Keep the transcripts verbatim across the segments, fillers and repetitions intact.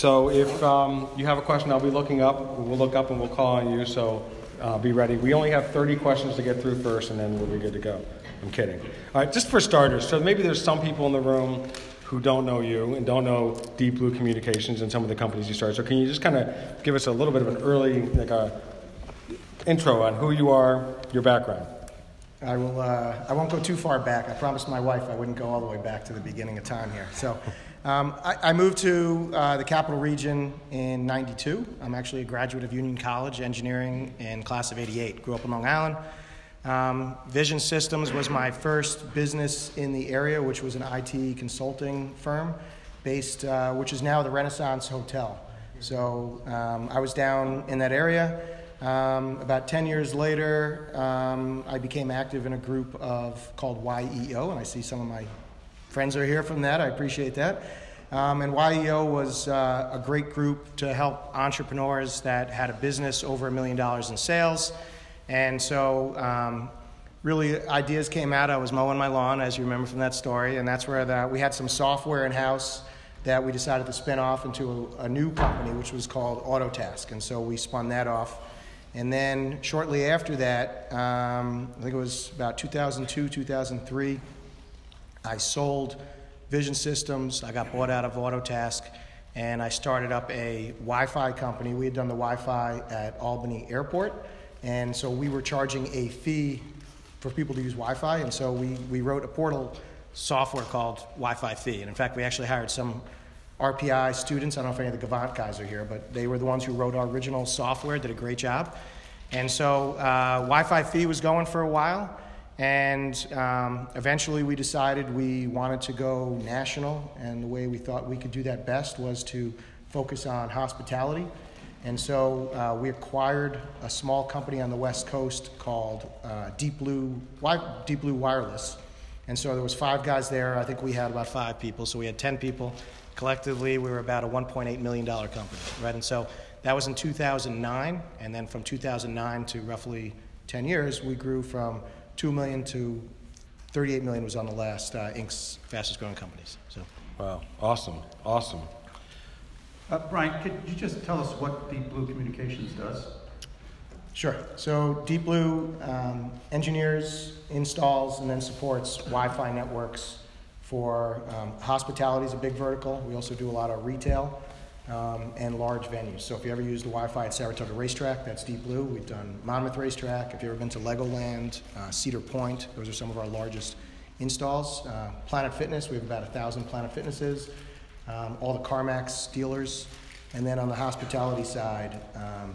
So if um, you have a question, I'll be looking up. We'll look up and we'll call on you, so uh, be ready. We only have thirty questions to get through first, and then we'll be good to go. I'm kidding. All right, just for starters, so maybe there's some people in the room who don't know you and don't know Deep Blue Communications and some of the companies you started. So can you just kind of give us a little bit of an early like a intro on who you are, your background? I will. Uh, I won't go too far back. I promised my wife I wouldn't go all the way back to the beginning of time here. So um, I, I moved to uh, the Capital Region in ninety-two. I'm actually a graduate of Union College, engineering, in class of eighty-eight. Grew up in Long Island. Um, Vision Systems was my first business in the area, which was an I T consulting firm based, uh, which is now the Renaissance Hotel. So um, I was down in that area. Um, about ten years later, um, I became active in a group of called Y E O, and I see some of my friends are here from that. I appreciate that. Um, and Y E O was uh, a great group to help entrepreneurs that had a business over a million dollars in sales. And so um, really ideas came out. I was mowing my lawn, as you remember from that story, and that's where the, we had some software in-house that we decided to spin off into a, a new company, which was called Autotask. And so we spun that off. And then shortly after that, um, I think it was about two thousand two, two thousand three, I sold Vision Systems. I got bought out of Autotask, and I started up a Wi-Fi company. We had done the Wi-Fi at Albany Airport. And so we were charging a fee for people to use Wi-Fi, and so we, we wrote a portal software called Wi-Fi Fee. And in fact, we actually hired some R P I students. I don't know if any of the Gavant guys are here, but they were the ones who wrote our original software, did a great job. And so uh, Wi-Fi Fee was going for a while, and um, eventually we decided we wanted to go national, and the way we thought we could do that best was to focus on hospitality. And so uh, we acquired a small company on the West Coast called uh, Deep Blue Wi- Deep Blue Wireless. And so there was five guys there. I think we had about five people, so we had ten people. Collectively, we were about a one point eight million dollars company, right? And so that was in two thousand nine, and then from two thousand nine to roughly ten years, we grew from two million dollars to thirty-eight million dollars was on the last uh, Incorporated's fastest growing companies. So. Wow, awesome, awesome. Uh, Brian, could you just tell us what Deep Blue Communications does? Sure. So Deep Blue um, engineers, installs, and then supports Wi-Fi networks for um, hospitality is a big vertical. We also do a lot of retail um, and large venues. So if you ever used the Wi-Fi at Saratoga Racetrack, that's Deep Blue. We've done Monmouth Racetrack. If you've ever been to Legoland, uh, Cedar Point, those are some of our largest installs. Uh, Planet Fitness, we have about one thousand Planet Fitnesses. Um, all the CarMax dealers, and then on the hospitality side, um,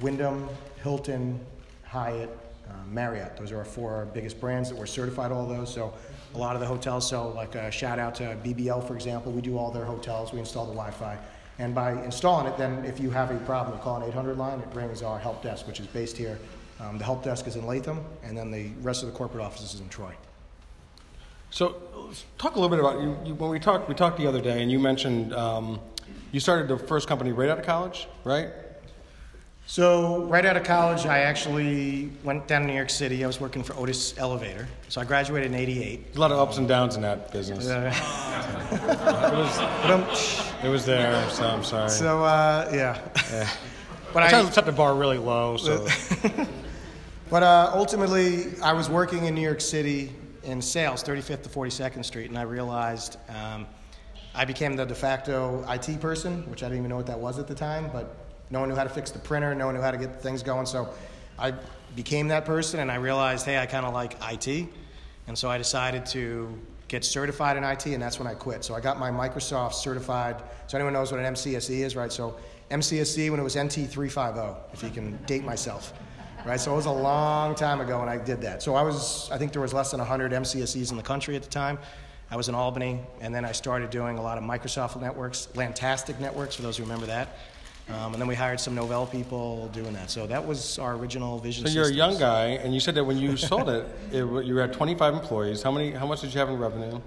Wyndham, Hilton, Hyatt, uh, Marriott. Those are our four biggest brands that we're certified, all those. So a lot of the hotels, so like a shout out to B B L, for example, we do all their hotels, we install the Wi-Fi. And by installing it, then if you have a problem, you call an eight hundred line, it rings our help desk, which is based here. Um, the help desk is in Latham, and then the rest of the corporate offices is in Troy. So talk a little bit about, you, you, when we talked we talked the other day, and you mentioned um, you started the first company right out of college, right? So right out of college, I actually went down to New York City. I was working for Otis Elevator. So I graduated in eighty-eight. A lot of ups and downs in that business. Uh, it, was, it was there, so I'm sorry. So, uh, yeah. yeah. But I tried to set the bar really low, so. But uh, ultimately, I was working in New York City in sales, thirty-fifth to forty-second Street, and I realized um, I became the de facto I T person, which I didn't even know what that was at the time, but no one knew how to fix the printer, no one knew how to get things going, so I became that person, and I realized, hey, I kind of like I T, and so I decided to get certified in I T, and that's when I quit. So I got my Microsoft certified, so anyone knows what an M C S E is, right? So M C S E, when it was N T three fifty, if you can date myself. Right, so it was a long time ago when I did that. So I was, I think there was less than one hundred M C S Es in the country at the time. I was in Albany, and then I started doing a lot of Microsoft networks, Lantastic networks, for those who remember that. Um, and then we hired some Novell people doing that. So that was our original Vision Systems. So you're a young guy, and you said that when you sold it, it you had twenty-five employees. How many? How much did you have in revenue?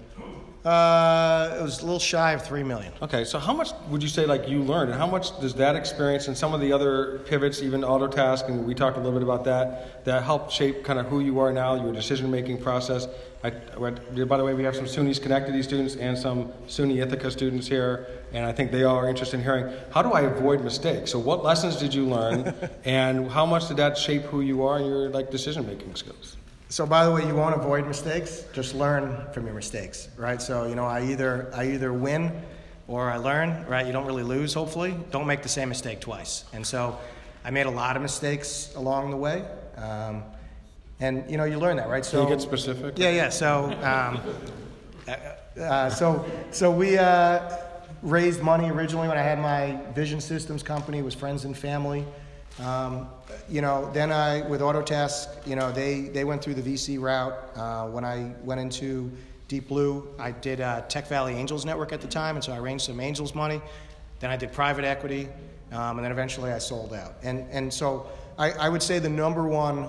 Uh, it was a little shy of three million dollars. Okay, so how much would you say like you learned, and how much does that experience and some of the other pivots, even Autotask, and we talked a little bit about that, that helped shape kind of who you are now, your decision-making process? I, by the way, we have some SUNY Schenectady students and some SUNY Ithaca students here, and I think they all are interested in hearing, how do I avoid mistakes? So what lessons did you learn, and how much did that shape who you are and your like decision-making skills? So by the way, you won't avoid mistakes, just learn from your mistakes, right? So, you know, I either I either win or I learn, right? You don't really lose, hopefully. Don't make the same mistake twice. And so I made a lot of mistakes along the way. Um, and, you know, you learn that, right? So, can you get specific? Yeah, yeah. So um, uh, so, so we uh, raised money originally when I had my Vision Systems company, was friends and family. Um, you know, then I, with Autotask, you know, they, they went through the V C route. Uh, when I went into Deep Blue, I did uh, Tech Valley Angels Network at the time, and so I arranged some Angels money. Then I did private equity, um, and then eventually I sold out. And, and so I, I would say the number one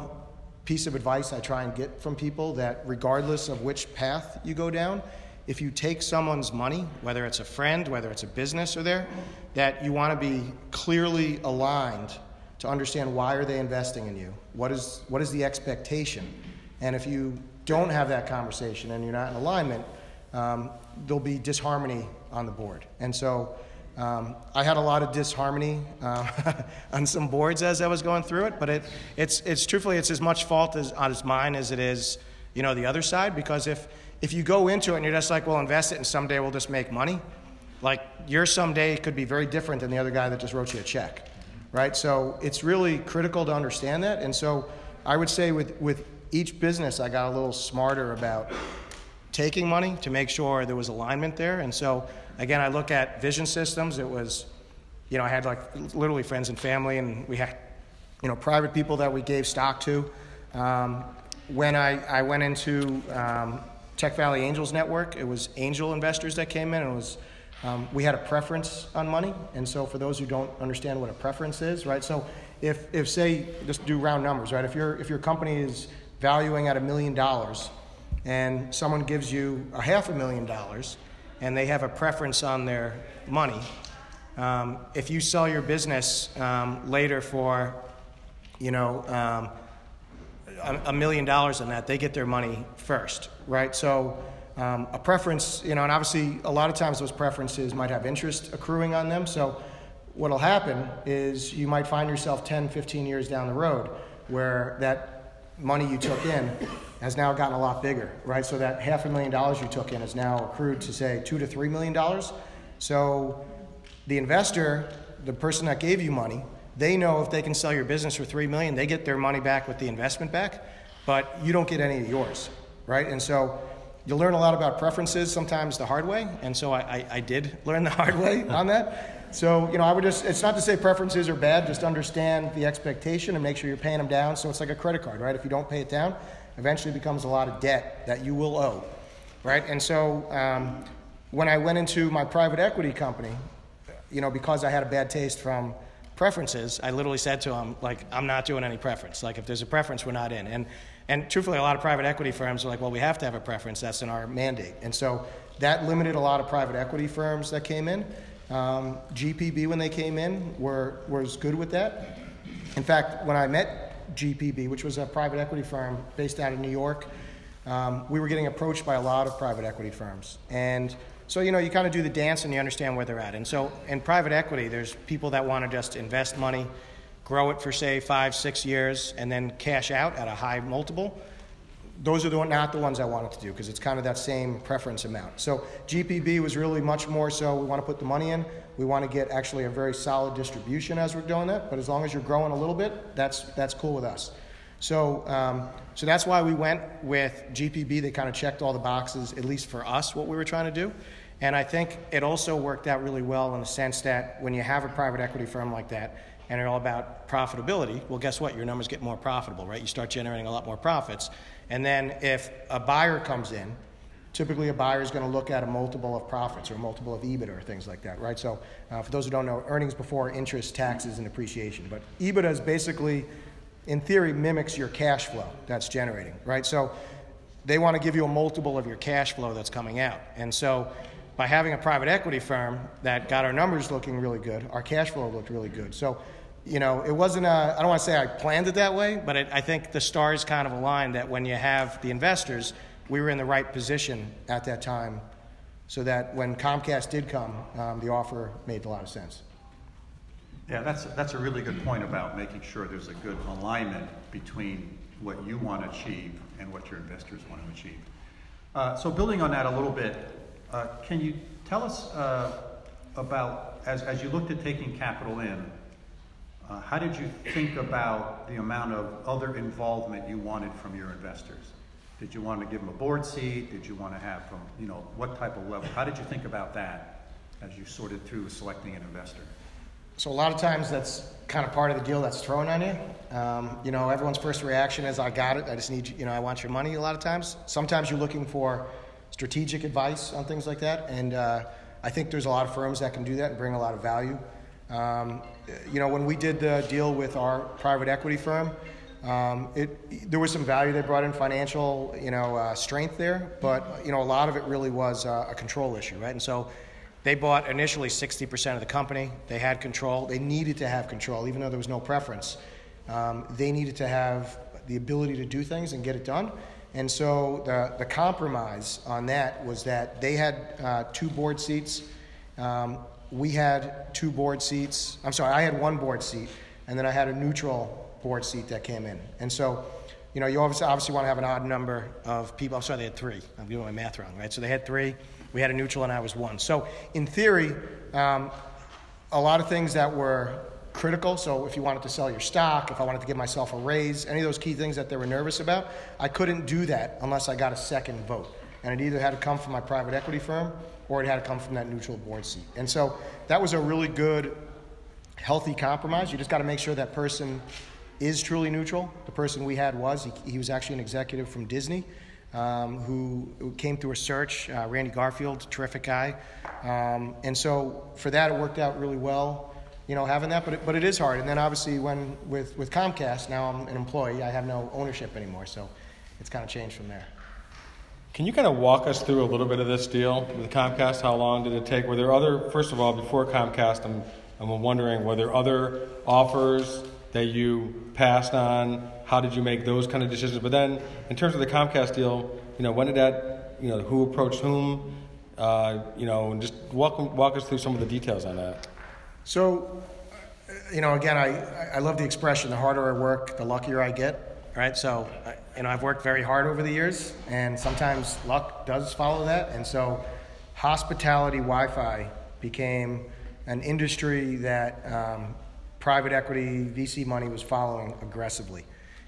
piece of advice I try and get from people that regardless of which path you go down, if you take someone's money, whether it's a friend, whether it's a business or there, that you want to be clearly aligned to understand why are they investing in you, what is what is the expectation, and if you don't have that conversation and you're not in alignment, um, there'll be disharmony on the board. And so um, I had a lot of disharmony uh, on some boards as I was going through it, but it it's it's truthfully it's as much fault as as mine as it is, you know, the other side, because if if you go into it and you're just like, well, invest it and someday we'll just make money, like your someday could be very different than the other guy that just wrote you a check. Right, so it's really critical to understand that. And so I would say with, with each business, I got a little smarter about taking money to make sure there was alignment there. And so, again, I look at Vision Systems. It was, you know, I had like literally friends and family, and we had, you know, private people that we gave stock to. Um, when I, I went into um, Tech Valley Angels Network, it was angel investors that came in, and it was Um, we had a preference on money, and so for those who don't understand what a preference is, right? So if, if say, just do round numbers, right? If, you're, if your company is valuing at a million dollars and someone gives you a half a million dollars and they have a preference on their money, um, if you sell your business um, later for, you know, um, a, a million dollars on that, they get their money first, right? So Um, a preference, you know, and obviously a lot of times those preferences might have interest accruing on them. So what'll happen is you might find yourself ten, fifteen years down the road where that money you took in has now gotten a lot bigger, right? So that half a million dollars you took in is now accrued to say two to three million dollars. So the investor, the person that gave you money, they know if they can sell your business for three million, they get their money back with the investment back, but you don't get any of yours, right? And so you learn a lot about preferences, sometimes the hard way, and so I, I, I did learn the hard way on that. So, you know, I would just, it's not to say preferences are bad, just understand the expectation and make sure you're paying them down. So it's like a credit card, right? If you don't pay it down, eventually it becomes a lot of debt that you will owe, right? And so um, when I went into my private equity company, you know, because I had a bad taste from preferences, I literally said to them, like, I'm not doing any preference. Like, if there's a preference, we're not in. And And truthfully, a lot of private equity firms are like, well, we have to have a preference. That's in our mandate. And so that limited a lot of private equity firms that came in. Um, G P B, when they came in, were was good with that. In fact, when I met G P B, which was a private equity firm based out of New York, um, we were getting approached by a lot of private equity firms. And so, you know, you kind of do the dance and you understand where they're at. And so in private equity, there's people that want to just invest money, grow it for, say, five, six years, and then cash out at a high multiple. Those are the, not the ones I wanted to do, because it's kind of that same preference amount. So G P B was really much more so we want to put the money in. We want to get actually a very solid distribution as we're doing that. But as long as you're growing a little bit, that's that's cool with us. So, um, so that's why we went with G P B. They kind of checked all the boxes, at least for us, what we were trying to do. And I think it also worked out really well in the sense that when you have a private equity firm like that, and they're all about profitability, well, guess what? Your numbers get more profitable, right? You start generating a lot more profits. And then if a buyer comes in, typically a buyer is going to look at a multiple of profits or a multiple of EBITDA or things like that, right? So uh, for those who don't know, earnings before interest, taxes, and depreciation. But EBITDA is basically, in theory, mimics your cash flow that's generating, right? So they want to give you a multiple of your cash flow that's coming out. And so by having a private equity firm that got our numbers looking really good, our cash flow looked really good. So, you know, it wasn't a, I don't want to say I planned it that way, but it, I think the stars kind of aligned that when you have the investors, we were in the right position at that time so that when Comcast did come, um, the offer made a lot of sense. Yeah, that's, that's a really good point about making sure there's a good alignment between what you want to achieve and what your investors want to achieve. Uh, so building on that a little bit, uh, can you tell us uh, about, as, as you looked at taking capital in, uh, how did you think about the amount of other involvement you wanted from your investors? Did you want to give them a board seat? Did you want to have them, you know, what type of level? How did you think about that as you sorted through selecting an investor? So a lot of times that's kind of part of the deal that's thrown on you. Um, you know, everyone's first reaction is, I got it, I just need you, you know, I want your money a lot of times. Sometimes you're looking for strategic advice on things like that. And uh, I think there's a lot of firms that can do that and bring a lot of value. Um, you know, when we did the deal with our private equity firm, um, it, there was some value they brought in, financial, you know, uh, strength there. But, you know, a lot of it really was uh, a control issue, right? And so they bought initially sixty percent of the company. They had control. They needed to have control, even though there was no preference. Um, they needed to have the ability to do things and get it done. And so the, the compromise on that was that they had uh, two board seats. Um, we had two board seats. I'm sorry, I had one board seat, and then I had a neutral board seat that came in. And so, you know, you obviously, obviously want to have an odd number of people. I'm sorry, they had three. I'm doing my math wrong, right? So they had three. We had a neutral and I was one. So in theory, um, a lot of things that were critical, so if you wanted to sell your stock, if I wanted to give myself a raise, any of those key things that they were nervous about, I couldn't do that unless I got a second vote. And it either had to come from my private equity firm or it had to come from that neutral board seat. And so that was a really good, healthy compromise. You just got to make sure that person is truly neutral. The person we had was, he, he was actually an executive from Disney. Um, who, who came through a search, uh, Randy Garfield, terrific guy. Um, and so for that, it worked out really well, you know, having that, but it, but it is hard. And then obviously when with, with Comcast, now I'm an employee, I have no ownership anymore. So it's kind of changed from there. Can you kind of walk us through a little bit of this deal with Comcast? How long did it take? Were there other, first of all, before Comcast, I'm, I'm wondering, were there other offers that you passed on? How did you make those kind of decisions? But then, in terms of the Comcast deal, you know, when did that, you know, who approached whom, uh, you know, and just walk walk us through some of the details on that. So, you know, again, I, I love the expression: the harder I work, the luckier I get. Right. So, you know, I've worked very hard over the years, and sometimes luck does follow that. And so, hospitality Wi-Fi became an industry that um, private equity V C money was following aggressively.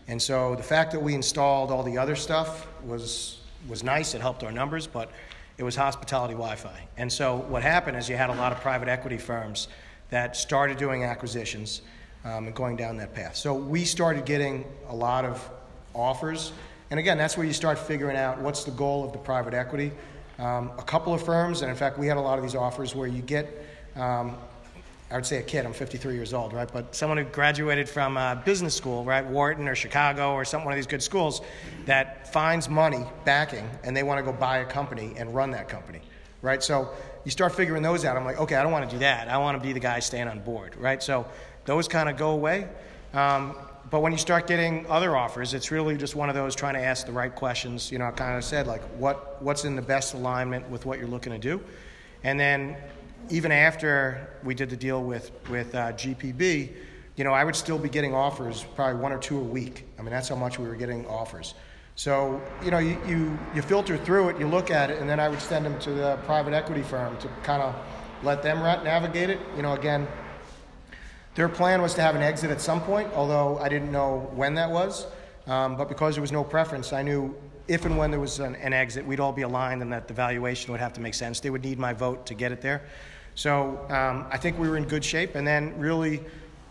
And so the fact that we installed all the other stuff was was nice. It helped our numbers, but it was hospitality Wi-Fi. And so what happened is you had a lot of private equity firms that started doing acquisitions um, and going down that path. So we started getting a lot of offers. And again, that's where you start figuring out what's the goal of the private equity. Um, a couple of firms, and in fact, we had a lot of these offers where you get um, I would say a kid, I'm fifty-three years old, right? But someone who graduated from uh, business school, right? Wharton or Chicago or some one of these good schools that finds money backing and they want to go buy a company and run that company, right? So you start figuring those out. I'm like, okay, I don't want to do that. I want to be the guy staying on board, right? So those kind of go away. Um, but when you start getting other offers, it's really just one of those trying to ask the right questions. You know, I kind of said like, what what's in the best alignment with what you're looking to do? And then even after we did the deal with, with uh, G P B, you know, I would still be getting offers, probably one or two a week. I mean, that's how much we were getting offers. So, you know, you, you, you filter through it, you look at it, and then I would send them to the private equity firm to kind of let them navigate it. You know, again, their plan was to have an exit at some point, although I didn't know when that was. Um, but because there was no preference, I knew if and when there was an, an exit, we'd all be aligned and that the valuation would have to make sense. They would need my vote to get it there. So um, I think we were in good shape. And then really,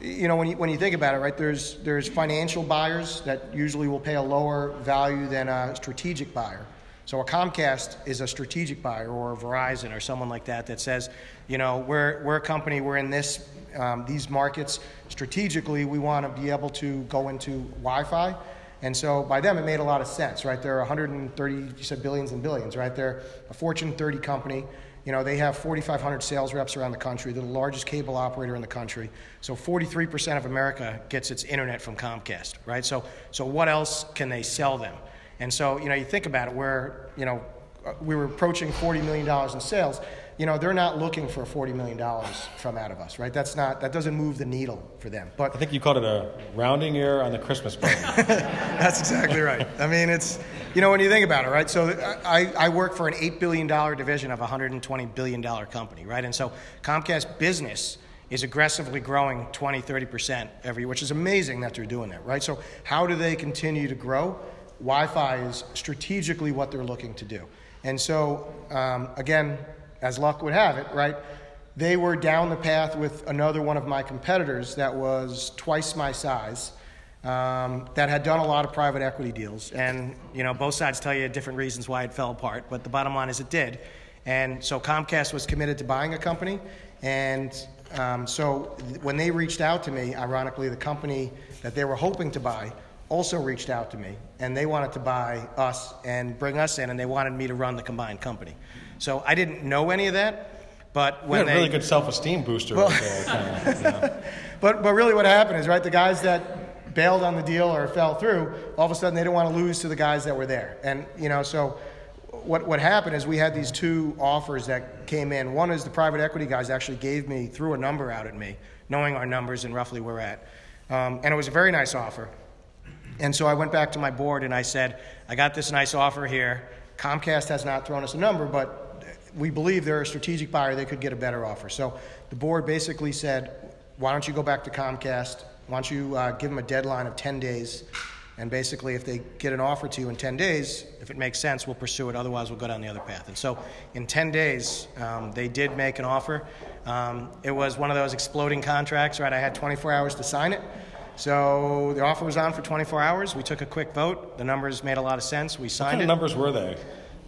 you know, when you, when you think about it, right, there's, there's financial buyers that usually will pay a lower value than a strategic buyer. So a Comcast is a strategic buyer or a Verizon or someone like that that says, you know, we're, we're a company, we're in this, um, these markets. Strategically, we want to be able to go into Wi-Fi. And so by them, it made a lot of sense, right? They're one hundred thirty, you said billions and billions, right? They're a Fortune thirty company. You know, they have forty-five hundred sales reps around the country. They're the largest cable operator in the country. So forty-three percent of America gets its internet from Comcast, right? So, so what else can they sell them? And so, you know, you think about it, where, you know, we were approaching forty million dollars in sales. You know, they're not looking for forty million dollars from out of us, right? That's not, that doesn't move the needle for them. But I think you called it a rounding error on the Christmas party. That's exactly right. I mean, it's, you know, when you think about it, right? So I, I work for an eight billion dollars division of a one hundred twenty billion dollars company, right? And so Comcast Business is aggressively growing twenty, thirty percent every year, which is amazing that they're doing that, right? So how do they continue to grow? Wi-Fi is strategically what they're looking to do. And so, um, again, as luck would have it, right, they were down the path with another one of my competitors that was twice my size, um, that had done a lot of private equity deals. And, you know, both sides tell you different reasons why it fell apart, but the bottom line is it did. And so Comcast was committed to buying a company. And um, so th- when they reached out to me, ironically, the company that they were hoping to buy also reached out to me, and they wanted to buy us and bring us in, and they wanted me to run the combined company. So I didn't know any of that, but when you had a they, really good self-esteem booster. Well, right there, you know. but but really, what happened is, right, the guys that bailed on the deal or fell through, all of a sudden they didn't want to lose to the guys that were there, and you know, so what what happened is we had these two offers that came in. One is the private equity guys actually gave me threw a number out at me, knowing our numbers and roughly where we're at, um, and it was a very nice offer. And so I went back to my board and I said, I got this nice offer here. Comcast has not thrown us a number, but we believe they're a strategic buyer. They could get a better offer. So the board basically said, why don't you go back to Comcast? Why don't you uh, give them a deadline of ten days? And basically, if they get an offer to you in ten days, if it makes sense, we'll pursue it. Otherwise, we'll go down the other path. And so in ten days, um, they did make an offer. Um, it was one of those exploding contracts, right? I had twenty-four hours to sign it. So the offer was on for twenty-four hours. We took a quick vote. The numbers made a lot of sense. We signed it. What kind of numbers were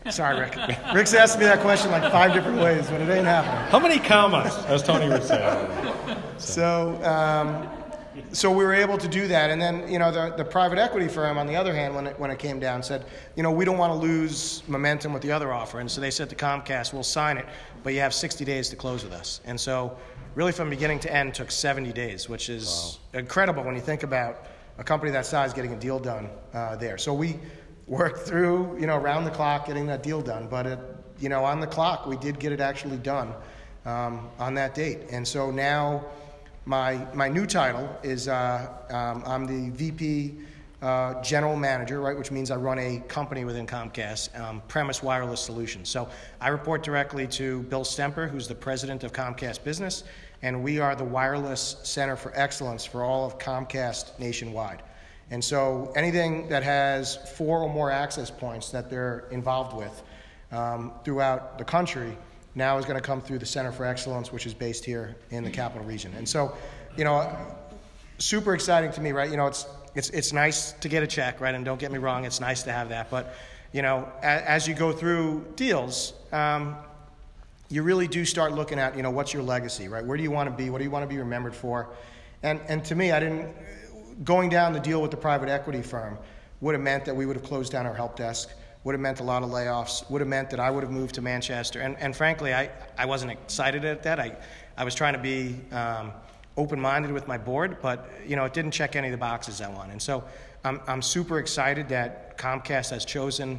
they? Sorry, Rick. Rick's asked me that question like five different ways, but it ain't happening. How many commas, as Tony would say. So, um, so we were able to do that. And then, you know, the, the private equity firm, on the other hand, when it, when it came down, said, you know, we don't want to lose momentum with the other offer. And so they said to Comcast, we'll sign it, but you have sixty days to close with us. And so really from beginning to end took seventy days, which is wow. Incredible when you think about a company that size getting a deal done uh, there. So we worked through, you know, around the clock getting that deal done. But, it, you know, on the clock, we did get it actually done um, on that date. And so now my my new title is uh, um, I'm the V P uh, General Manager, right, which means I run a company within Comcast, um, Premise Wireless Solutions. So I report directly to Bill Stemper, who's the president of Comcast Business. And we are the wireless center for excellence for all of Comcast nationwide. And so anything that has four or more access points that they're involved with um, throughout the country now is going to come through the Center for Excellence, which is based here in the Capital Region. And so, you know, super exciting to me, right? You know, it's it's it's nice to get a check, right? And don't get me wrong, it's nice to have that. But, you know, as, as you go through deals, um, you really do start looking at, you know, what's your legacy, right? Where do you want to be? What do you want to be remembered for? And and to me, I didn't, going down the deal with the private equity firm would have meant that we would have closed down our help desk, would have meant a lot of layoffs, would have meant that I would have moved to Manchester. And and frankly, I, I wasn't excited at that. I, I was trying to be um, open-minded with my board, but, you know, it didn't check any of the boxes I wanted. And so I'm I'm super excited that Comcast has chosen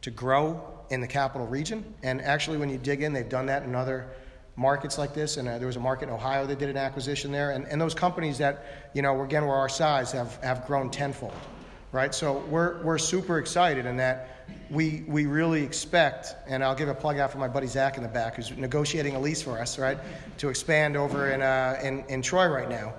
to grow in the Capital Region. And actually, when you dig in, they've done that in other markets like this. And uh, there was a market in Ohio that did an acquisition there. And, and those companies that, you know, again, were our size have, have grown tenfold, right? So we're we're super excited in that we we really expect, and I'll give a plug out for my buddy Zach in the back, who's negotiating a lease for us, right, to expand over in, uh, in, in Troy right now.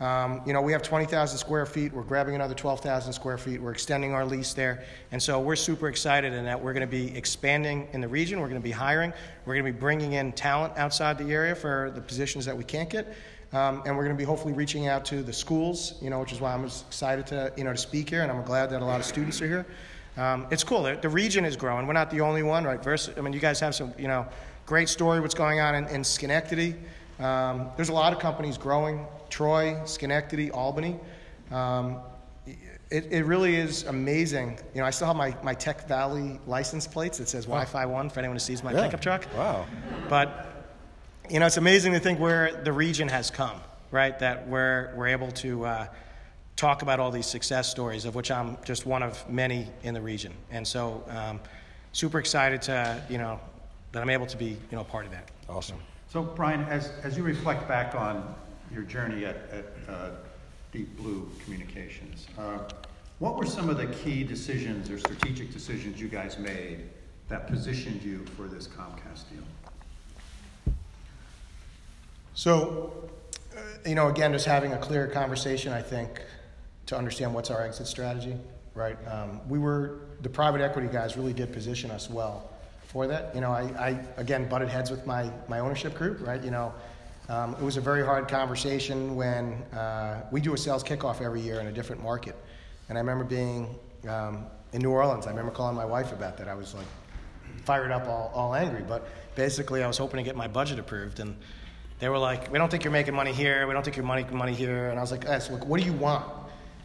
Um, you know, we have twenty thousand square feet. We're grabbing another twelve thousand square feet. We're extending our lease there. And so we're super excited in that we're going to be expanding in the region. We're going to be hiring. We're going to be bringing in talent outside the area for the positions that we can't get. Um, and we're going to be hopefully reaching out to the schools, you know, which is why I'm excited to, you know, to speak here. And I'm glad that a lot of students are here. Um, it's cool. The, the region is growing. We're not the only one, right? Vers- I mean, you guys have some, you know, great story what's going on in, in Schenectady. Um, there's a lot of companies growing. Troy, Schenectady, Albany. Um, It, it really is amazing. You know, I still have my, my Tech Valley license plates that says Wi-Fi one for anyone who sees my yeah. pickup truck. Wow. But, you know, it's amazing to think where the region has come, right? That we're, we're able to uh, talk about all these success stories, of which I'm just one of many in the region. And so um, super excited to, you know, that I'm able to be, you know, part of that. Awesome. So, Brian, as, as you reflect back on your journey at, at uh, Deep Blue Communications, uh, what were some of the key decisions or strategic decisions you guys made that positioned you for this Comcast deal? So, uh, you know, again, just having a clear conversation, I think, to understand what's our exit strategy, right? Um, we were, the private equity guys really did position us well for that. You know, I, I again, butted heads with my, my ownership group, right? You know, Um, it was a very hard conversation when uh, we do a sales kickoff every year in a different market. And I remember being um, in New Orleans. I remember calling my wife about that. I was like fired up, all, all angry. But basically I was hoping to get my budget approved. And they were like, we don't think you're making money here. We don't think you're making money here. And I was like, eh, so what do you want?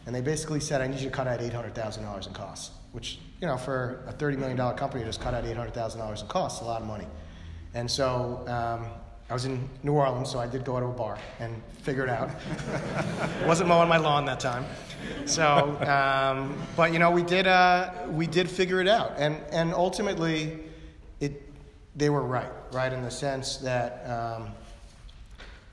And they basically said, I need you to cut out eight hundred thousand dollars in costs, which, you know, for a thirty million dollars company to just cut out eight hundred thousand dollars in costs is a lot of money. And so... Um, I was in New Orleans, so I did go to a bar and figure it out. Wasn't mowing my lawn that time, so. Um, but you know, we did. Uh, we did figure it out, and and ultimately, it. They were right, right in the sense that um,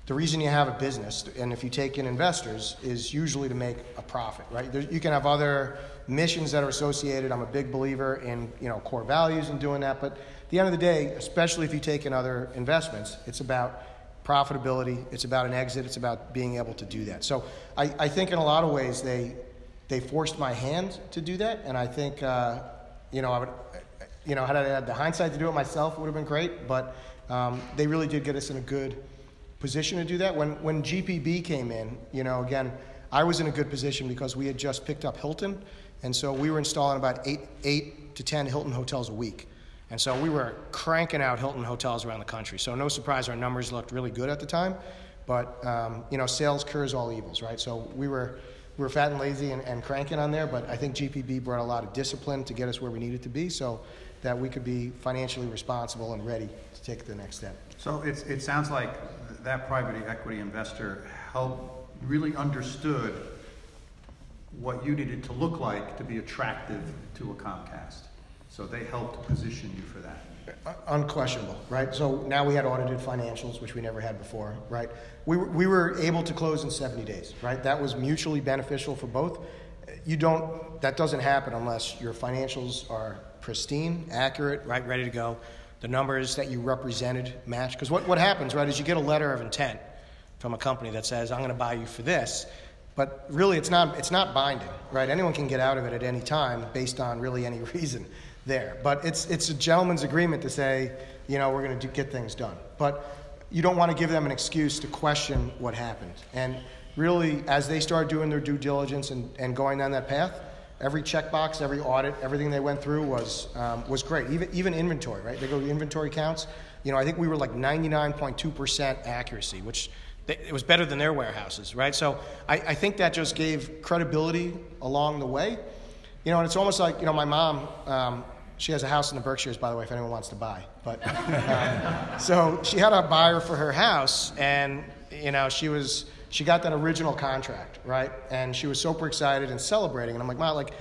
the reason you have a business, and if you take in investors, is usually to make a profit, right? There, you can have other missions that are associated. I'm a big believer in you know core values and doing that, but. At the end of the day, especially if you take in other investments, it's about profitability, it's about an exit, it's about being able to do that. So I, I think in a lot of ways they they forced my hand to do that, and I think uh, you know I would you know had I had the hindsight to do it myself, it would have been great. But um, they really did get us in a good position to do that. When when G P B came in, you know again I was in a good position because we had just picked up Hilton, and so we were installing about eight eight to ten Hilton hotels a week. And so we were cranking out Hilton hotels around the country. So no surprise, our numbers looked really good at the time. But, um, you know, sales cures all evils, right? So we were we were fat and lazy and, and cranking on there. But I think G P B brought a lot of discipline to get us where we needed to be so that we could be financially responsible and ready to take the next step. So it's, it sounds like that private equity investor helped, really understood what you needed to look like to be attractive to a Comcast. So they helped position you for that. Unquestionable, right? So now we had audited financials, which we never had before, right? We were, we were able to close in seventy days, right? That was mutually beneficial for both. You don't, that doesn't happen unless your financials are pristine, accurate, right, ready to go. The numbers that you represented match. Because what, what happens, right, is you get a letter of intent from a company that says, I'm going to buy you for this. But really, it's not, it's not binding, right? Anyone can get out of it at any time based on really any reason. There, but it's it's a gentleman's agreement to say, you know, we're going to do, get things done. But you don't want to give them an excuse to question what happened. And really, as they started doing their due diligence and, and going down that path, every checkbox, every audit, everything they went through was um, was great. Even even inventory, right? They go to inventory counts. You know, I think we were like ninety-nine point two percent accuracy, which they, it was better than their warehouses, right? So I, I think that just gave credibility along the way. You know, and it's almost like, you know, my mom. Um, She has a house in the Berkshires, by the way, if anyone wants to buy. But um, so she had a buyer for her house, and you know she was she got that original contract, right? And she was super excited and celebrating. And I'm like, Ma, like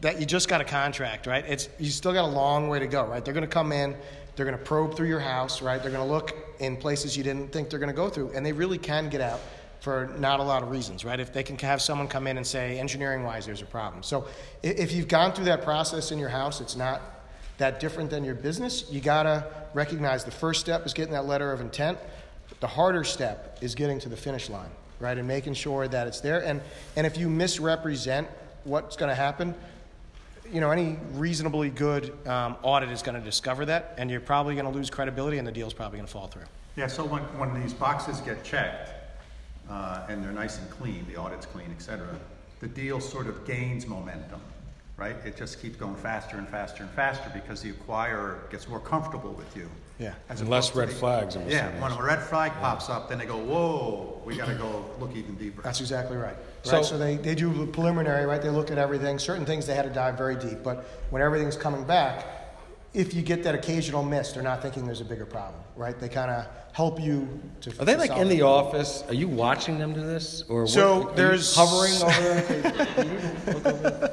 that you just got a contract, right? It's you still got a long way to go, right? They're going to come in, they're going to probe through your house, right? They're going to look in places you didn't think they're going to go through, and they really can get out for not a lot of reasons, right? If they can have someone come in and say, engineering-wise, there's a problem. So if you've gone through that process in your house, it's not that different than your business. You gotta recognize the first step is getting that letter of intent. The harder step is getting to the finish line, right? And making sure that it's there. And and if you misrepresent what's gonna happen, you know, any reasonably good um, audit is gonna discover that, and you're probably gonna lose credibility and the deal's probably gonna fall through. Yeah, so when, when these boxes get checked, uh, and they're nice and clean, the audit's clean, et cetera, the deal sort of gains momentum. right? It just keeps going faster and faster and faster because the acquirer gets more comfortable with you. Yeah, as and less red the, flags. I'm yeah, when a red flag yeah. pops up, then they go, whoa, we got to go look even deeper. That's exactly right. So, right? so they, they do the preliminary, right? They look at everything. Certain things they had to dive very deep, but when everything's coming back, if you get that occasional miss, they're not thinking there's a bigger problem, right? They kind of help you to. Are they like in the office? Are you watching them do this, or so what, there's are you hovering over them?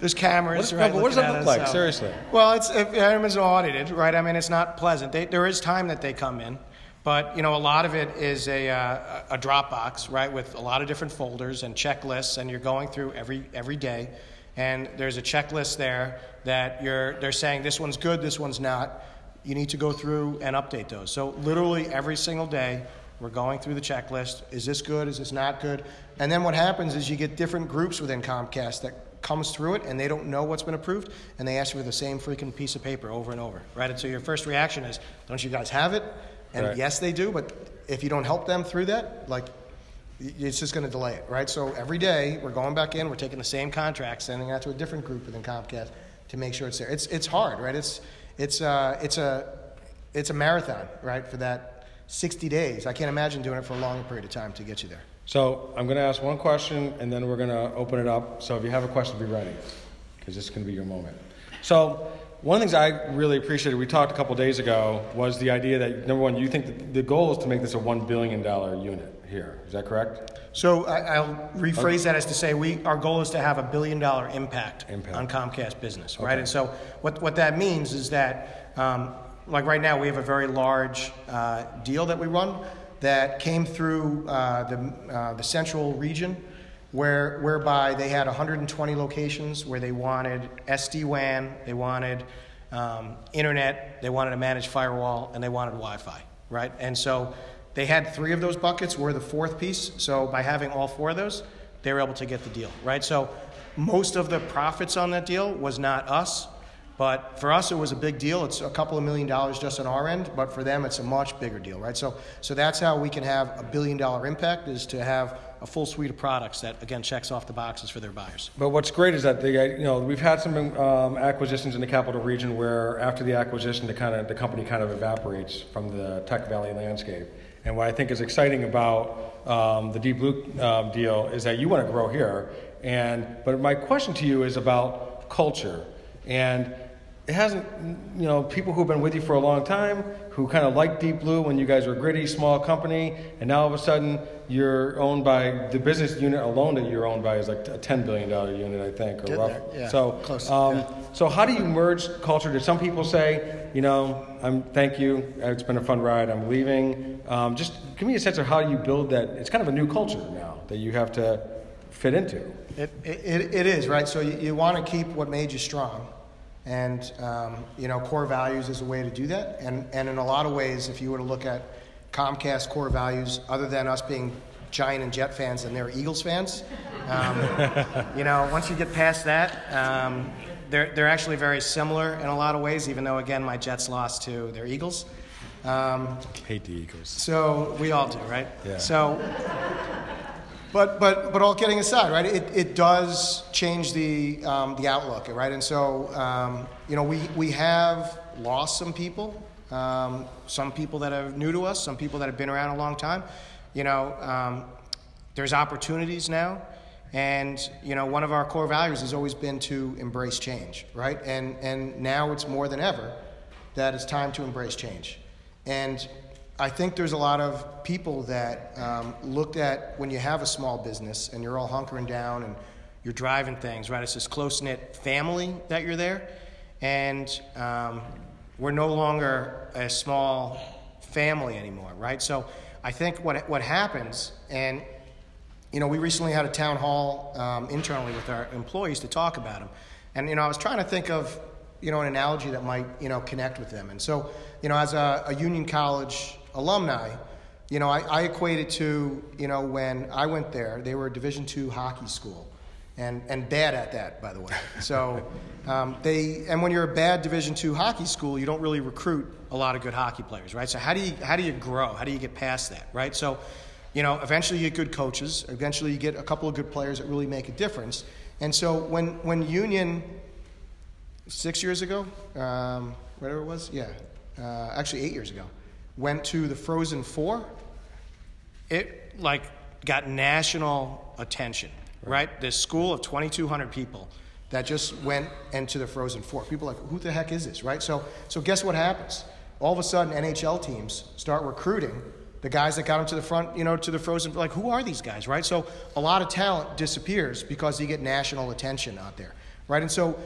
There's cameras. What, right, no, what does it look like? So, seriously. Well, it's it's audited, right? I mean, it's not pleasant. They, there is time that they come in, but you know, a lot of it is a uh, a Dropbox, right, with a lot of different folders and checklists, and you're going through every every day. And there's a checklist there that you're, they're saying this one's good, this one's not. You need to go through and update those. So literally every single day, we're going through the checklist. Is this good? Is this not good? And then what happens is you get different groups within Comcast that comes through it, and they don't know what's been approved, and they ask for the same freaking piece of paper over and over, right? And so your first reaction is, don't you guys have it? And right. yes, they do, but if you don't help them through that, like, it's just going to delay it, right? So every day we're going back in, we're taking the same contract, sending that to a different group within Comcast to make sure it's there. It's it's hard, right? It's it's uh, it's a it's a marathon, right? For that sixty days, I can't imagine doing it for a long period of time to get you there. So I'm going to ask one question, and then we're going to open it up. So if you have a question, be ready, because this is going to be your moment. So one of the things I really appreciated, we talked a couple days ago, was the idea that, number one, you think that the goal is to make this a one billion dollars unit here. Is that correct? So I, I'll rephrase okay. that as to say we our goal is to have a billion dollar impact, impact on Comcast Business, right? Okay. And so what, what that means is that, um, like right now, we have a very large uh, deal that we run that came through uh, the, uh, the central region, Where, whereby they had one hundred twenty locations where they wanted S D WAN, they wanted um, internet, they wanted a managed firewall, and they wanted Wi-Fi, right? And so they had three of those buckets. We're the fourth piece, so by having all four of those, they were able to get the deal, right? So most of the profits on that deal was not us, but for us it was a big deal. It's a couple of million dollars just on our end, but for them it's a much bigger deal, right? So, so that's how we can have a billion dollar impact, is to have a full suite of products that, again, checks off the boxes for their buyers. But what's great is that they, you know, we've had some um, acquisitions in the capital region where after the acquisition, the kind of the company kind of evaporates from the Tech Valley landscape. And what I think is exciting about um, the Deep Blue um, deal is that you want to grow here. And but my question to you is about culture. And it hasn't, you know, people who've been with you for a long time, who kind of like Deep Blue when you guys were a gritty, small company, and now all of a sudden you're owned by, the business unit alone that you're owned by is like a ten billion dollars unit, I think, or rough. Yeah. So, Close. Um, yeah. so how do you merge culture? Did some people say, you know, I'm thank you, it's been a fun ride, I'm leaving. Um, just give me a sense of how you build that. It's kind of a new culture now that you have to fit into. It, it, it is, right? So you, you want to keep what made you strong. And, um, you know, core values is a way to do that. And, and in a lot of ways, if you were to look at Comcast core values, other than us being Giant and Jet fans and they're Eagles fans, um, you know, once you get past that, um, they're, they're actually very similar in a lot of ways, even though, again, my Jets lost to their Eagles. Um, Hate the Eagles. So we all do, right? Yeah. So, But but but all kidding aside, right? It it does change the um, the outlook, right? And so um, you know we we have lost some people, um, some people that are new to us, some people that have been around a long time. You know, um, there's opportunities now, and you know one of our core values has always been to embrace change, right? And and now it's more than ever that it's time to embrace change, and I think there's a lot of people that um, looked at when you have a small business and you're all hunkering down and you're driving things, right? It's this close-knit family that you're there. And um, we're no longer a small family anymore, right? So I think what what happens, and, you know, we recently had a town hall um, internally with our employees to talk about them. And, you know, I was trying to think of, you know, an analogy that might, you know, connect with them. And so, you know, as a, a Union College alumni, you know, I, I equate it to, you know, when I went there, they were a Division two hockey school, and and bad at that, by the way. So um, they, and when you're a bad Division two hockey school, you don't really recruit a lot of good hockey players, right? So how do you how do you grow? How do you get past that, right? So, you know, eventually you get good coaches. Eventually you get a couple of good players that really make a difference. And so when when Union six years ago, um, whatever it was, yeah, uh, actually eight years ago, went to the Frozen Four. It, like, got national attention, right? right? This school of twenty-two hundred people that just went into the Frozen Four. People are like, who the heck is this, right? So, so guess what happens? All of a sudden, N H L teams start recruiting the guys that got them to the front, you know, to the Frozen, like, who are these guys, right? So a lot of talent disappears because you get national attention out there, right? And so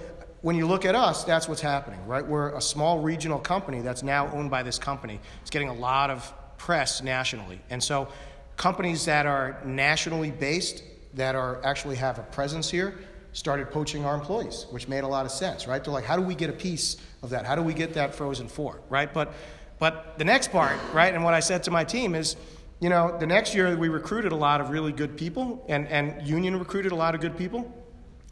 when you look at us, that's what's happening, right? We're a small regional company that's now owned by this company. It's getting a lot of press nationally. And so companies that are nationally based, that are actually have a presence here, started poaching our employees, which made a lot of sense, right? They're like, how do we get a piece of that? How do we get that Frozen Four, right? But But the next part, right, and what I said to my team is, you know, the next year we recruited a lot of really good people, and, and Union recruited a lot of good people.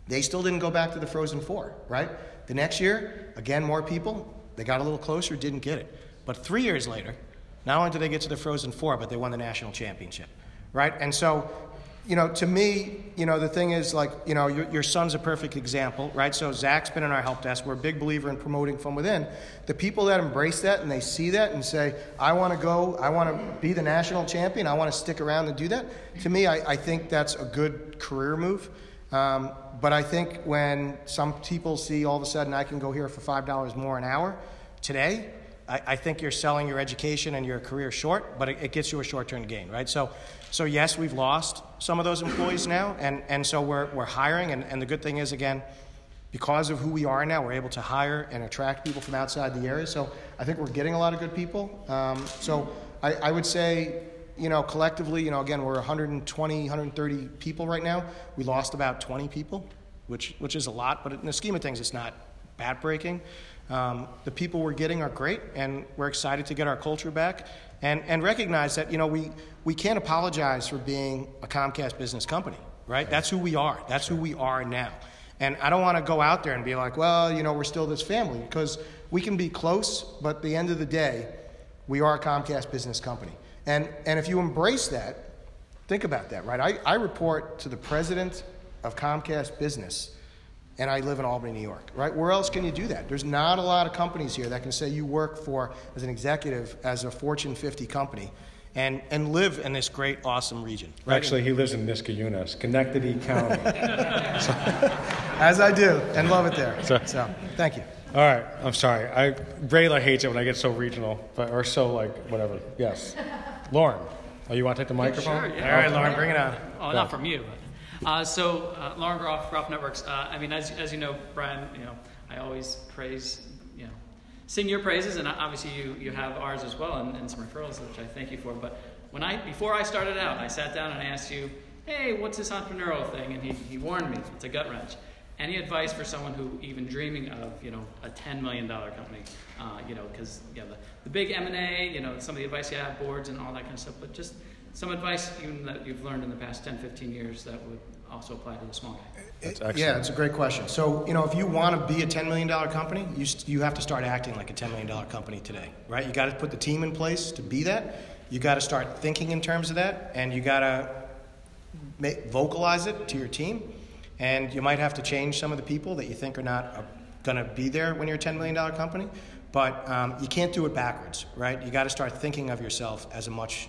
They still didn't go back to the Frozen Four, right? The next year, again, more people. They got a little closer, didn't get it. But three years later, not only did they get to the Frozen Four, but they won the national championship, right? And so, you know, to me, you know, the thing is, like, you know, your, your son's a perfect example, right? So Zach's been in our help desk. We're a big believer in promoting from within. The people that embrace that and they see that and say, I want to go, I want to be the national champion, I want to stick around and do that. To me, I, I think that's a good career move. Um, but I think when some people see all of a sudden I can go here for five dollars more an hour today, I, I think you're selling your education and your career short, but it, it gets you a short-term gain, right? So, so yes, we've lost some of those employees now, and, and so we're, we're hiring, and, and the good thing is, again, because of who we are now, we're able to hire and attract people from outside the area, so I think we're getting a lot of good people. Um, so I, I would say, you know, collectively, you know, again, we're one hundred twenty, one hundred thirty people right now. We lost about twenty people, which, which is a lot, but in the scheme of things, it's not backbreaking. Um, the people we're getting are great, and we're excited to get our culture back and, and recognize that, you know, we, we can't apologize for being a Comcast business company, right? That's who we are. That's who we are now. And I don't want to go out there and be like, well, you know, we're still this family, because we can be close, but at the end of the day, we are a Comcast business company. And, and if you embrace that, think about that, right? I, I report to the president of Comcast Business, and I live in Albany, New York, right? Where else can you do that? There's not a lot of companies here that can say you work for, as an executive, as a Fortune fifty company, and, and live in this great, awesome region. Right? Actually, he lives in Niskayuna, Schenectady County. So, as I do, and love it there. So, so thank you. All right, I'm sorry. I Rayla hates it when I get so regional, but, or so, like, whatever. Yes. Lauren, oh, you want to take the microphone? Sure, yeah. All right, Lauren, bring it on. Oh, not from you. Uh, so, uh, Lauren Groff, Groff Networks. Uh, I mean, as as you know, Brian, you know, I always praise, you know, sing your praises, and obviously you, you have ours as well, and, and some referrals, which I thank you for. But when I before I started out, I sat down and asked you, hey, what's this entrepreneurial thing? And he, he warned me, it's a gut wrench. Any advice for someone who even dreaming of, you know, a ten million dollars company, uh, you know, because you know, the, the big M and A, you know, some of the advice you have, boards and all that kind of stuff, but just some advice even that you've learned in the past ten, fifteen years that would also apply to the small guy. That's excellent. Yeah, it's a great question. So, you know, if you want to be a ten million dollars company, you you have to start acting like a ten million dollars company today, right? You got to put the team in place to be that. You got to start thinking in terms of that, and you got to make, vocalize it to your team. And you might have to change some of the people that you think are not going to be there when you're a ten million dollars company. But um, you can't do it backwards, right? You got to start thinking of yourself as a much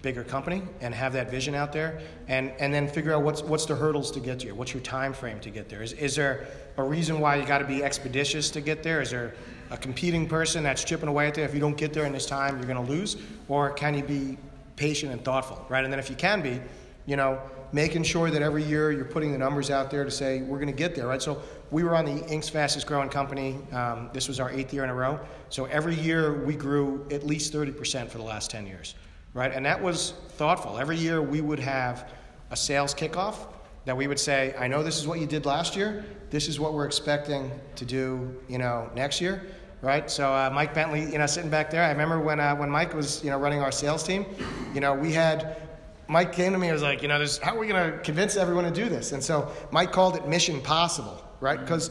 bigger company and have that vision out there, and, and then figure out what's what's the hurdles to get there. What's your time frame to get there? Is is there a reason why you got to be expeditious to get there? Is there a competing person that's chipping away at there? If you don't get there in this time, you're going to lose. Or can you be patient and thoughtful, right? And then if you can be, you know, making sure that every year you're putting the numbers out there to say we're going to get there, right? So we were on the Incorporated fastest growing company. Um, this was our eighth year in a row. So every year we grew at least thirty percent for the last ten years. Right, and that was thoughtful. Every year we would have a sales kickoff that we would say, I know this is what you did last year. This is what we're expecting to do, you know, next year, right? So uh, Mike Bentley, you know, sitting back there. I remember when uh, when Mike was, you know, running our sales team, you know, we had, Mike came to me and was like, you know, this, how are we going to convince everyone to do this? And so Mike called it Mission Possible, right? Because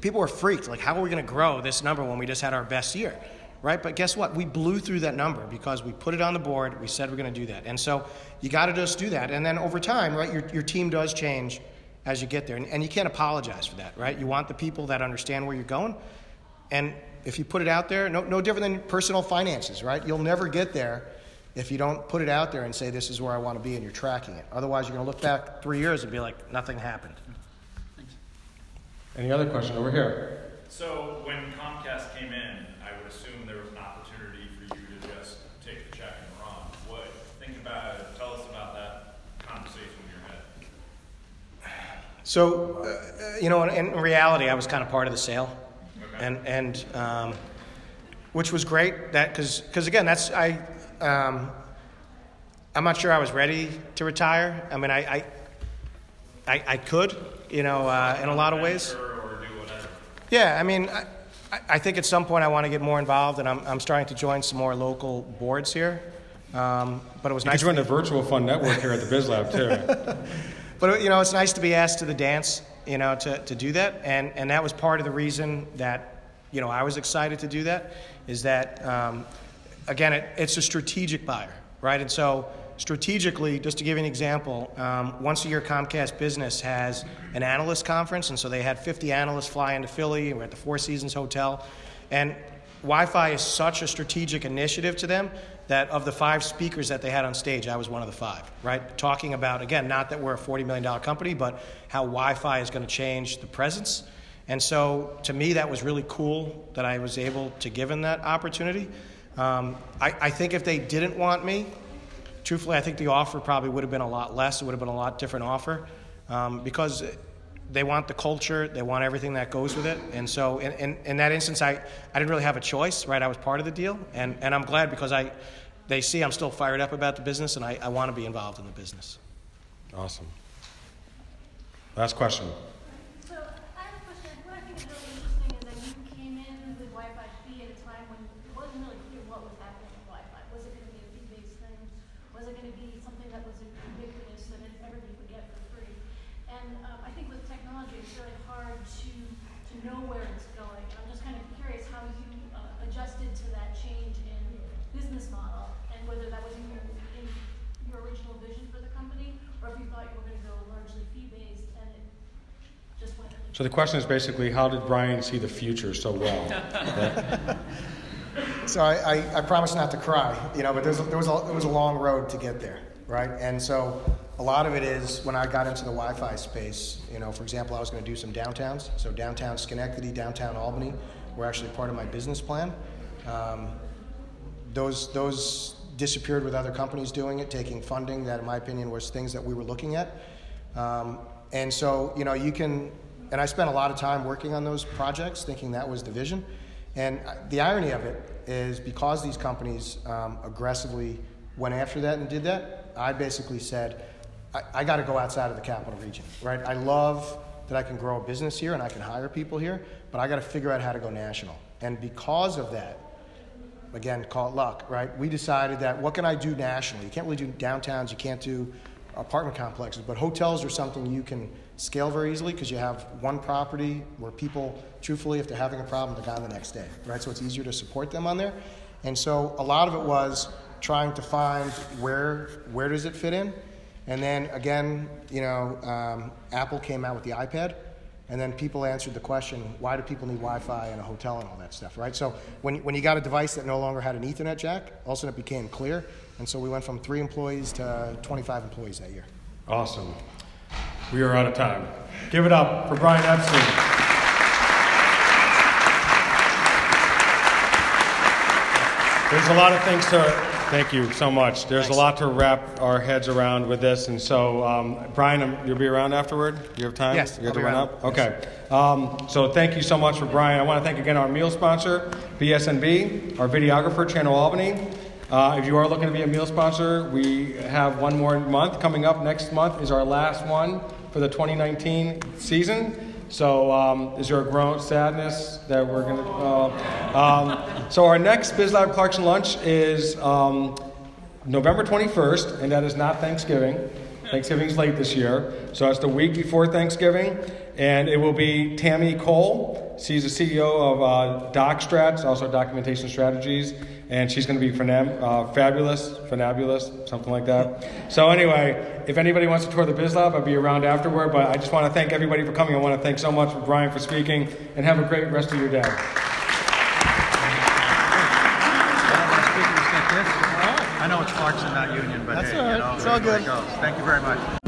people were freaked. Like, how are we going to grow this number when we just had our best year? Right, but guess what? We blew through that number because we put it on the board. We said we're going to do that, and so you got to just do that. And then over time, right, your your team does change, as you get there. And, and you can't apologize for that, right? You want the people that understand where you're going. And if you put it out there, no, no different than personal finances, right? You'll never get there if you don't put it out there and say, this is where I want to be, and you're tracking it. Otherwise, you're going to look back three years and be like, nothing happened. Thanks. Any other question over here? So when Comcast came in, I would assume there was an opportunity for you to just take the check and run. What? Think about it. Tell us about that conversation in your head. So, uh, you know, in, in reality, I was kind of part of the sale. Okay. And, and um, which was great. That because, because again, that's, I, um, I'm not sure I was ready to retire. I mean, I, I, I, I could, you know, uh, in a lot of ways. Yeah, I mean, I, I think at some point I want to get more involved, and I'm I'm starting to join some more local boards here. Um, but it was you nice. You joined the virtual fund network here at the BizLab too. But you know, it's nice to be asked to the dance, you know, to, to do that, and and that was part of the reason that you know I was excited to do that, is that um, again it, it's a strategic buyer, right? And so strategically, just to give you an example, um, once a year Comcast Business has an analyst conference, and so they had fifty analysts fly into Philly, and we're at the Four Seasons Hotel. And Wi-Fi is such a strategic initiative to them that of the five speakers that they had on stage, I was one of the five, right? Talking about, again, not that we're a forty million dollars company, but how Wi-Fi is going to change the presence. And so to me, that was really cool that I was able to give them that opportunity. Um, I, I think if they didn't want me, truthfully, I think the offer probably would have been a lot less. It would have been a lot different offer um, because they want the culture. They want everything that goes with it. And so in, in, in that instance, I, I didn't really have a choice, right? I was part of the deal. And, and I'm glad because I they see I'm still fired up about the business, and I, I want to be involved in the business. Awesome. Last question. So I have a question. What I think is really interesting is that you came in with Wi-Fi Fee at a time when it wasn't really clear what was happening with Wi-Fi. Was it going to be a fee-based thing? Was it going to be something that was ubiquitous and everybody would get for free? And um, I think with technology, it's really hard to, to know where it's going. And I'm just kind of curious how you uh, adjusted to that change in business model, and whether that was in your, in your original vision for the company, or if you thought you were going to go largely fee-based and it just went. So the question is basically, how did Brian see the future so well? Right? So I, I, I promise not to cry, you know, but there's, there was a, it was a long road to get there, right? And so a lot of it is when I got into the Wi-Fi space, you know, for example, I was going to do some downtowns. So downtown Schenectady, downtown Albany were actually part of my business plan. Um, those, those disappeared with other companies doing it, taking funding that, in my opinion, was things that we were looking at. Um, and so, you know, you can, and I spent a lot of time working on those projects, thinking that was the vision. And the irony of it is because these companies um, aggressively went after that and did that, I basically said, I, I got to go outside of the capital region, right? I love that I can grow a business here and I can hire people here, but I got to figure out how to go national. And because of that, again, call it luck, right? We decided that what can I do nationally? You can't really do downtowns, you can't do apartment complexes, but hotels are something you can scale very easily because you have one property where people, truthfully, if they're having a problem, they're gone the next day, right? So it's easier to support them on there. And so a lot of it was trying to find where where does it fit in. And then again, you know, um, Apple came out with the iPad, and then people answered the question, why do people need Wi-Fi in a hotel and all that stuff, right? So when, when you got a device that no longer had an Ethernet jack, all of a sudden it became clear. And so we went from three employees to twenty-five employees that year. Awesome. We are out of time. Give it up for Brian Epstein. There's a lot of things to, thank you so much. There's Thanks. a lot to wrap our heads around with this. And so, um, Brian, you'll be around afterward? You have time? Yes, you have I'll to run up? Okay. Yes. Um, so thank you so much for Brian. I want to thank again our meal sponsor, B S N B, our videographer, Channel Albany. Uh, if you are looking to be a meal sponsor, we have one more month coming up. Next month is our last one for the twenty nineteen season. So um, is there a grown sadness that we're going to... Uh, um, so our next BizLab Clarkson lunch is um, November twenty-first, and that is not Thanksgiving. Thanksgiving's late this year. So it's the week before Thanksgiving, and it will be Tammy Cole. She's the C E O of uh, DocStrats, also Documentation Strategies. and she's going to be fanam- uh, fabulous, fanabulous, something like that. So anyway, if anybody wants to tour the BizLab, I'll be around afterward, but I just want to thank everybody for coming. I want to thank so much Brian for speaking, and have a great rest of your day. I know it's Clarkson, not Union, but that's hey, all right. You know, it's all good. Goes. Thank you very much.